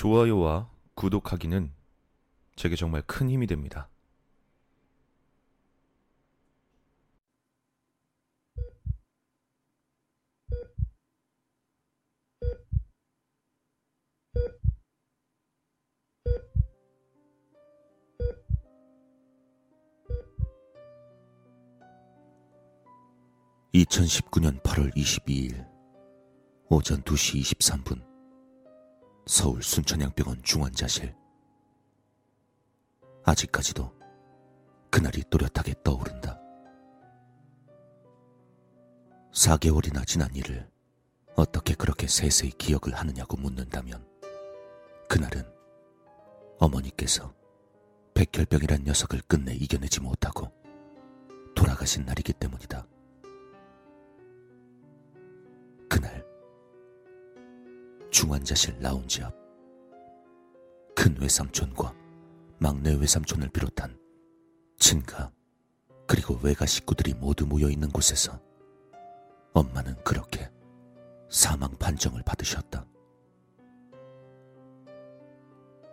좋아요와 구독하기는 제게 정말 큰 힘이 됩니다. (2019년 8월 22일) 오전 2시 23분 서울 순천향병원 중환자실. 아직까지도 그날이 또렷하게 떠오른다. 4개월이나 지난 일을 어떻게 그렇게 세세히 기억을 하느냐고 묻는다면 그날은 어머니께서 백혈병이란 녀석을 끝내 이겨내지 못하고 돌아가신 날이기 때문이다. 그날 중환자실 라운지 앞 큰 외삼촌과 막내 외삼촌을 비롯한 친가 그리고 외가 식구들이 모두 모여있는 곳에서 엄마는 그렇게 사망 판정을 받으셨다.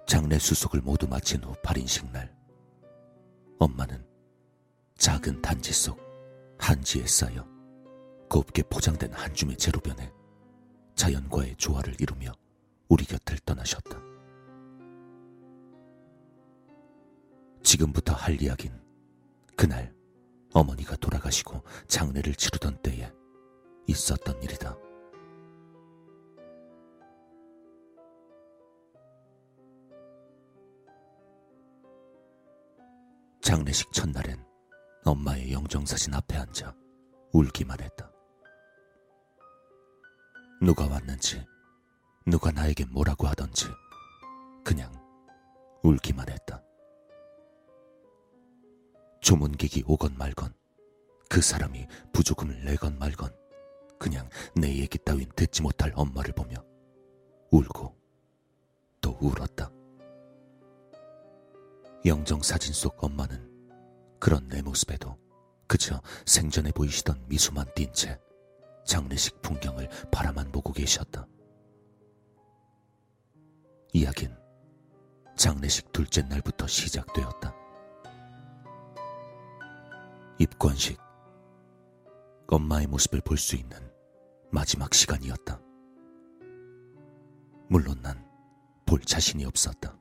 장례 수속을 모두 마친 후 8인식 날 엄마는 작은 단지 속 한지에 쌓여 곱게 포장된 한 줌의 재로변에 자연과의 조화를 이루며 우리 곁을 떠나셨다. 지금부터 할 이야기는 그날 어머니가 돌아가시고 장례를 치르던 때에 있었던 일이다. 장례식 첫날엔 엄마의 영정사진 앞에 앉아 울기만 했다. 누가 왔는지, 누가 나에게 뭐라고 하던지 그냥 울기만 했다. 조문객이 오건 말건, 그 사람이 부조금을 내건 말건 그냥 내 얘기 따윈 듣지 못할 엄마를 보며 울고 또 울었다. 영정사진 속 엄마는 그런 내 모습에도 그저 생전에 보이시던 미소만 띤 채 장례식 풍경을 바라만 보고 계셨다. 이야긴 장례식 둘째 날부터 시작되었다. 입관식, 엄마의 모습을 볼 수 있는 마지막 시간이었다. 물론 난 볼 자신이 없었다.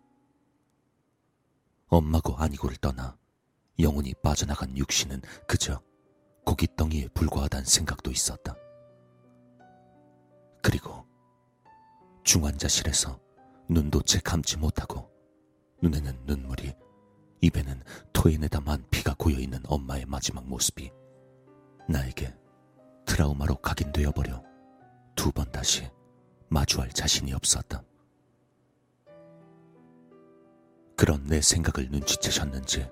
엄마고 아니고를 떠나 영혼이 빠져나간 육신은 그저 고깃덩이에 불과하단 생각도 있었다. 그리고 중환자실에서 눈도 채 감지 못하고 눈에는 눈물이, 입에는 토해내다 만 피가 고여있는 엄마의 마지막 모습이 나에게 트라우마로 각인되어버려 두 번 다시 마주할 자신이 없었다. 그런 내 생각을 눈치채셨는지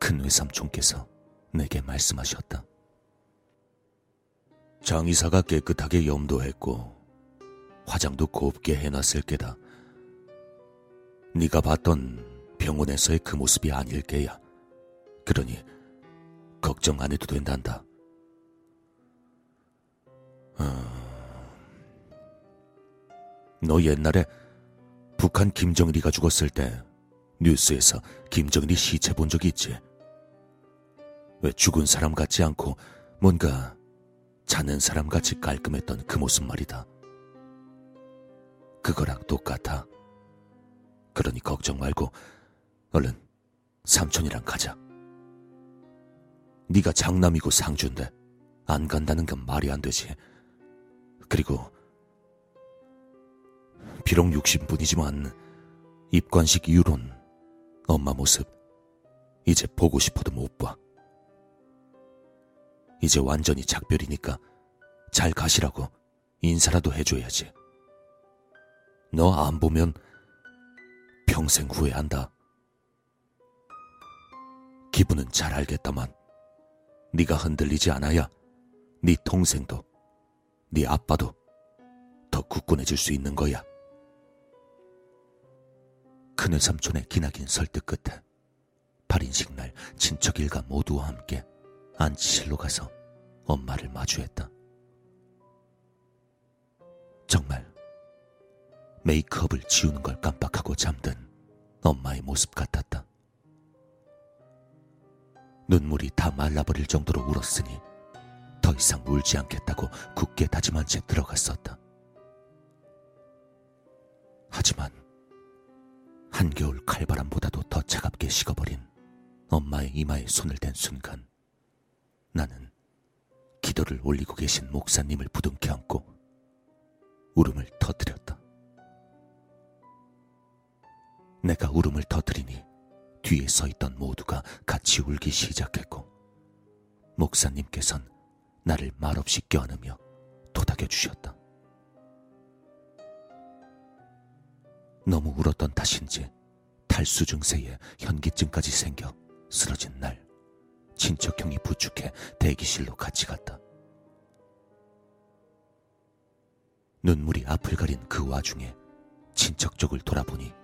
큰 외삼촌께서 내게 말씀하셨다. 장의사가 깨끗하게 염도했고 화장도 곱게 해놨을 게다. 네가 봤던 병원에서의 그 모습이 아닐 게야. 그러니 걱정 안 해도 된단다. 너 옛날에 북한 김정일이가 죽었을 때 뉴스에서 김정일이 시체 본 적이 있지? 왜 죽은 사람 같지 않고 뭔가 자는 사람 같이 깔끔했던 그 모습 말이다. 그거랑 똑같아. 그러니 걱정 말고 얼른 삼촌이랑 가자. 네가 장남이고 상주인데 안 간다는 건 말이 안 되지. 그리고 비록 육신뿐이지만 입관식 이후론 엄마 모습 이제 보고 싶어도 못 봐. 이제 완전히 작별이니까 잘 가시라고 인사라도 해줘야지. 너 안 보면 평생 후회한다. 기분은 잘 알겠다만 네가 흔들리지 않아야 네 동생도 네 아빠도 더 굳건해질 수 있는 거야. 큰애 삼촌의 기나긴 설득 끝에 8인식 날 친척 일가 모두와 함께 안치실로 가서 엄마를 마주했다. 정말 메이크업을 지우는 걸 깜빡하고 잠든 엄마의 모습 같았다. 눈물이 다 말라버릴 정도로 울었으니 더 이상 울지 않겠다고 굳게 다짐한 채 들어갔었다. 하지만 한겨울 칼바람보다도 더 차갑게 식어버린 엄마의 이마에 손을 댄 순간 나는 기도를 올리고 계신 목사님을 부둥켜 안고 울음을 터뜨렸다. 내가 울음을 터뜨리니 뒤에 서 있던 모두가 같이 울기 시작했고 목사님께선 나를 말없이 껴안으며 토닥여 주셨다. 너무 울었던 탓인지 탈수 증세에 현기증까지 생겨 쓰러진 날 친척 형이 부축해 대기실로 같이 갔다. 눈물이 앞을 가린 그 와중에 친척 쪽을 돌아보니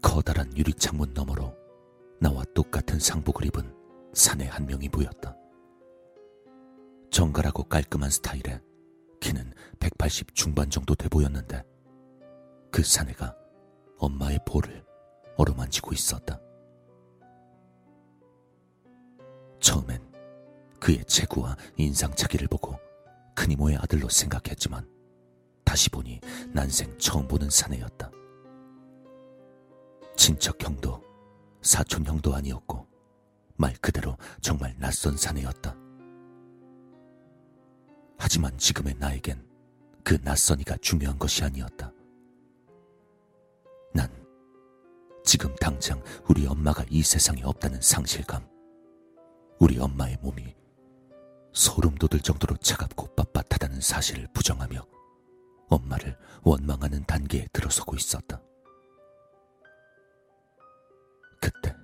커다란 유리창문 너머로 나와 똑같은 상복을 입은 사내 한 명이 보였다. 정갈하고 깔끔한 스타일에 키는 180 중반 정도 돼 보였는데 그 사내가 엄마의 볼을 어루만지고 있었다. 처음엔 그의 체구와 인상착의를 보고 큰 이모의 아들로 생각했지만 다시 보니 난생 처음 보는 사내였다. 친척형도 사촌형도 아니었고 말 그대로 정말 낯선 사내였다. 하지만 지금의 나에겐 그 낯선이가 중요한 것이 아니었다. 난 지금 당장 우리 엄마가 이 세상에 없다는 상실감, 우리 엄마의 몸이 소름 돋을 정도로 차갑고 빳빳하다는 사실을 부정하며 엄마를 원망하는 단계에 들어서고 있었다. 그때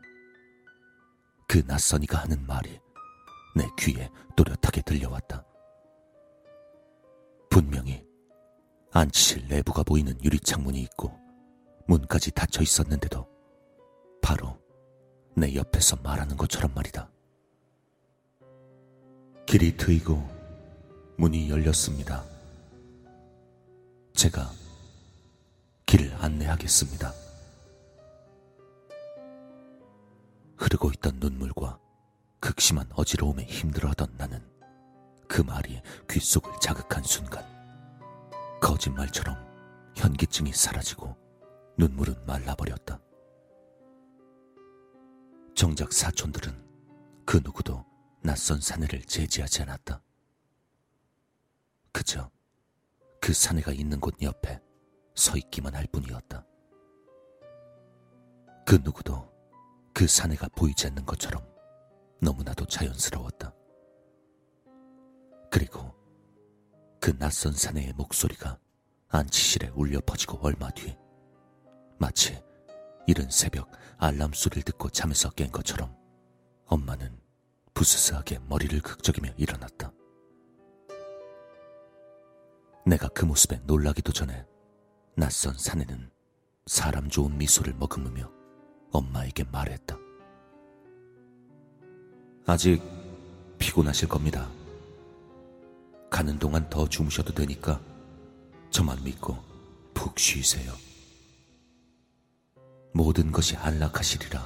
그 낯선이가 하는 말이 내 귀에 또렷하게 들려왔다. 분명히 안치실 내부가 보이는 유리창문이 있고 문까지 닫혀 있었는데도 바로 내 옆에서 말하는 것처럼 말이다. 길이 트이고 문이 열렸습니다. 제가 길을 안내하겠습니다. 흐르고 있던 눈물과 극심한 어지러움에 힘들어하던 나는 그 말이 귓속을 자극한 순간 거짓말처럼 현기증이 사라지고 눈물은 말라버렸다. 정작 사촌들은 그 누구도 낯선 사내를 제지하지 않았다. 그저 그 사내가 있는 곳 옆에 서 있기만 할 뿐이었다. 그 누구도 그 사내가 보이지 않는 것처럼 너무나도 자연스러웠다. 그리고 그 낯선 사내의 목소리가 안치실에 울려 퍼지고 얼마 뒤 마치 이른 새벽 알람 소리를 듣고 잠에서 깬 것처럼 엄마는 부스스하게 머리를 극적이며 일어났다. 내가 그 모습에 놀라기도 전에 낯선 사내는 사람 좋은 미소를 머금으며 엄마에게 말했다. 아직 피곤하실 겁니다. 가는 동안 더 주무셔도 되니까 저만 믿고 푹 쉬세요. 모든 것이 안락하시리라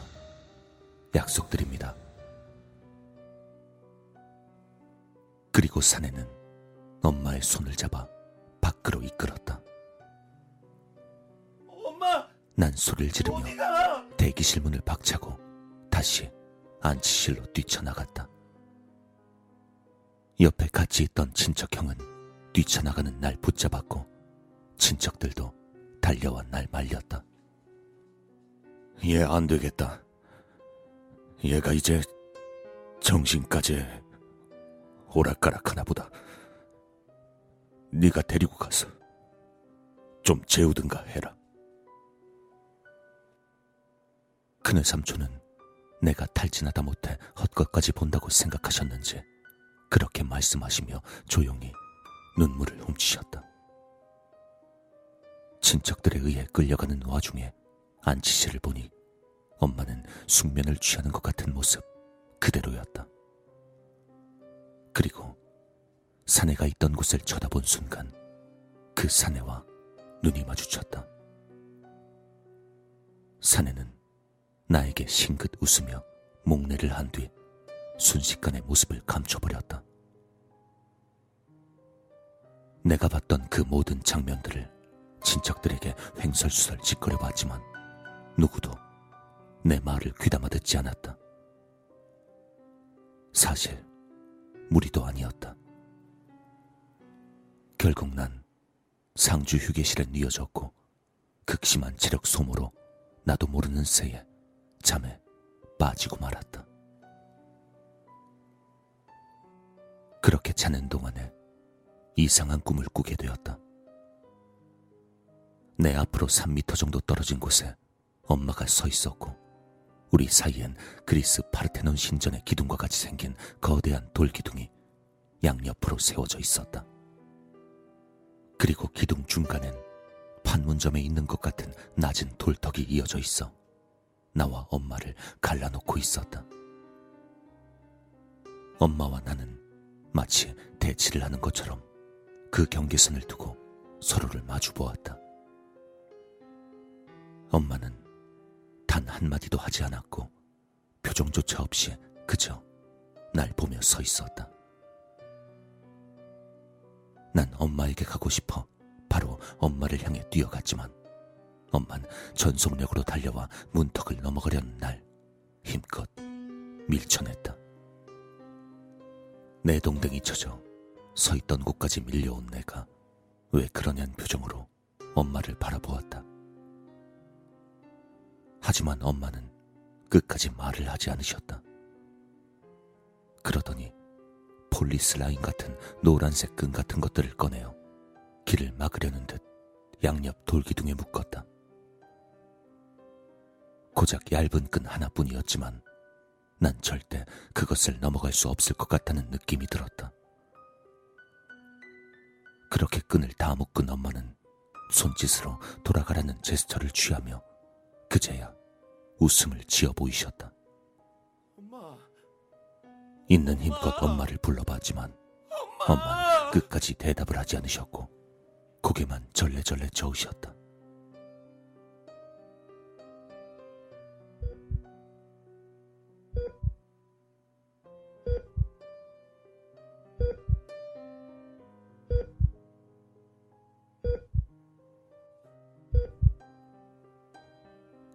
약속드립니다. 그리고 사내는 엄마의 손을 잡아 밖으로 이끌었다. 엄마! 난 소리를 지르며 대기실 문을 박차고 다시 안치실로 뛰쳐나갔다. 옆에 같이 있던 친척형은 뛰쳐나가는 날 붙잡았고 친척들도 달려와 날 말렸다. 얘 안 되겠다. 얘가 이제 정신까지 오락가락하나 보다. 네가 데리고 가서 좀 재우든가 해라. 큰애 삼촌은 내가 탈진하다 못해 헛것까지 본다고 생각하셨는지 그렇게 말씀하시며 조용히 눈물을 훔치셨다. 친척들에 의해 끌려가는 와중에 안치실을 보니 엄마는 숙면을 취하는 것 같은 모습 그대로였다. 그리고 사내가 있던 곳을 쳐다본 순간 그 사내와 눈이 마주쳤다. 사내는 나에게 싱긋 웃으며 목례를 한 뒤 순식간에 모습을 감춰버렸다. 내가 봤던 그 모든 장면들을 친척들에게 횡설수설 짓거려봤지만 누구도 내 말을 귀담아 듣지 않았다. 사실 무리도 아니었다. 결국 난 상주 휴게실에 뉘어졌고 극심한 체력 소모로 나도 모르는 새에 잠에 빠지고 말았다. 그렇게 자는 동안에 이상한 꿈을 꾸게 되었다. 내 앞으로 3미터 정도 떨어진 곳에 엄마가 서 있었고 우리 사이엔 그리스 파르테논 신전의 기둥과 같이 생긴 거대한 돌기둥이 양옆으로 세워져 있었다. 그리고 기둥 중간엔 판문점에 있는 것 같은 낮은 돌턱이 이어져 있어 나와 엄마를 갈라놓고 있었다. 엄마와 나는 마치 대치를 하는 것처럼 그 경계선을 두고 서로를 마주 보았다. 엄마는 단 한마디도 하지 않았고 표정조차 없이 그저 날 보며 서 있었다. 난 엄마에게 가고 싶어 바로 엄마를 향해 뛰어갔지만 엄만 전속력으로 달려와 문턱을 넘어가려는 날 힘껏 밀쳐냈다. 내 동댕이 쳐져 서 있던 곳까지 밀려온 내가 왜 그러냐는 표정으로 엄마를 바라보았다. 하지만 엄마는 끝까지 말을 하지 않으셨다. 그러더니 폴리스라인 같은 노란색 끈 같은 것들을 꺼내어 길을 막으려는 듯 양옆 돌기둥에 묶었다. 고작 얇은 끈 하나뿐이었지만 난 절대 그것을 넘어갈 수 없을 것 같다는 느낌이 들었다. 그렇게 끈을 다 묶은 엄마는 손짓으로 돌아가라는 제스처를 취하며 그제야 웃음을 지어 보이셨다. 엄마. 있는 힘껏 엄마를 불러봤지만 엄마는 끝까지 대답을 하지 않으셨고 고개만 절레절레 저으셨다.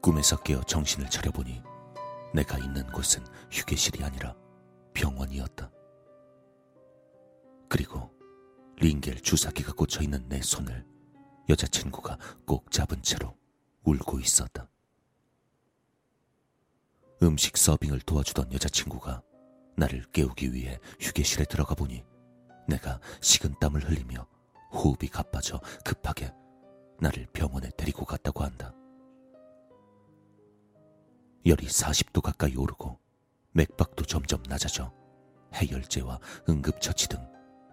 꿈에서 깨어 정신을 차려보니 내가 있는 곳은 휴게실이 아니라 병원이었다. 그리고 링겔 주사기가 꽂혀있는 내 손을 여자친구가 꼭 잡은 채로 울고 있었다. 음식 서빙을 도와주던 여자친구가 나를 깨우기 위해 휴게실에 들어가 보니 내가 식은땀을 흘리며 호흡이 가빠져 급하게 나를 병원에 데리고 갔다고 한다. 열이 40도 가까이 오르고 맥박도 점점 낮아져 해열제와 응급처치 등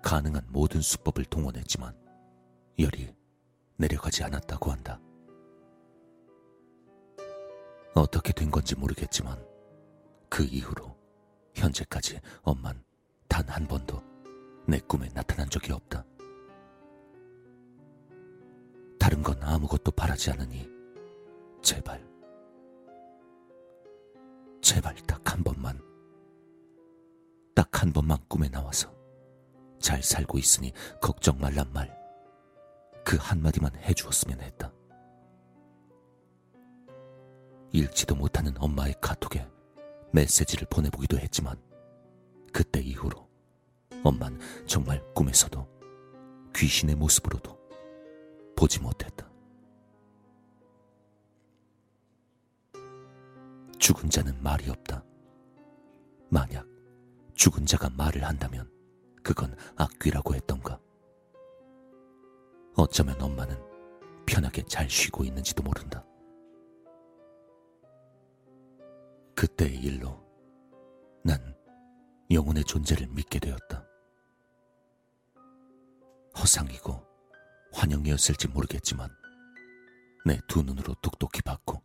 가능한 모든 수법을 동원했지만 열이 내려가지 않았다고 한다. 어떻게 된 건지 모르겠지만 그 이후로 현재까지 엄만 단 한 번도 내 꿈에 나타난 적이 없다. 다른 건 아무것도 바라지 않으니 제발 딱 한 번만 꿈에 나와서 잘 살고 있으니 걱정 말란 말 그 한마디만 해주었으면 했다. 읽지도 못하는 엄마의 카톡에 메시지를 보내보기도 했지만 그때 이후로 엄만 정말 꿈에서도 귀신의 모습으로도 보지 못했다. 죽은 자는 말이 없다. 만약 죽은 자가 말을 한다면 그건 악귀라고 했던가. 어쩌면 엄마는 편하게 잘 쉬고 있는지도 모른다. 그때의 일로 난 영혼의 존재를 믿게 되었다. 허상이고 환영이었을지 모르겠지만 내 두 눈으로 똑똑히 봤고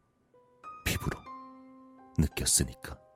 피부로 느꼈으니까.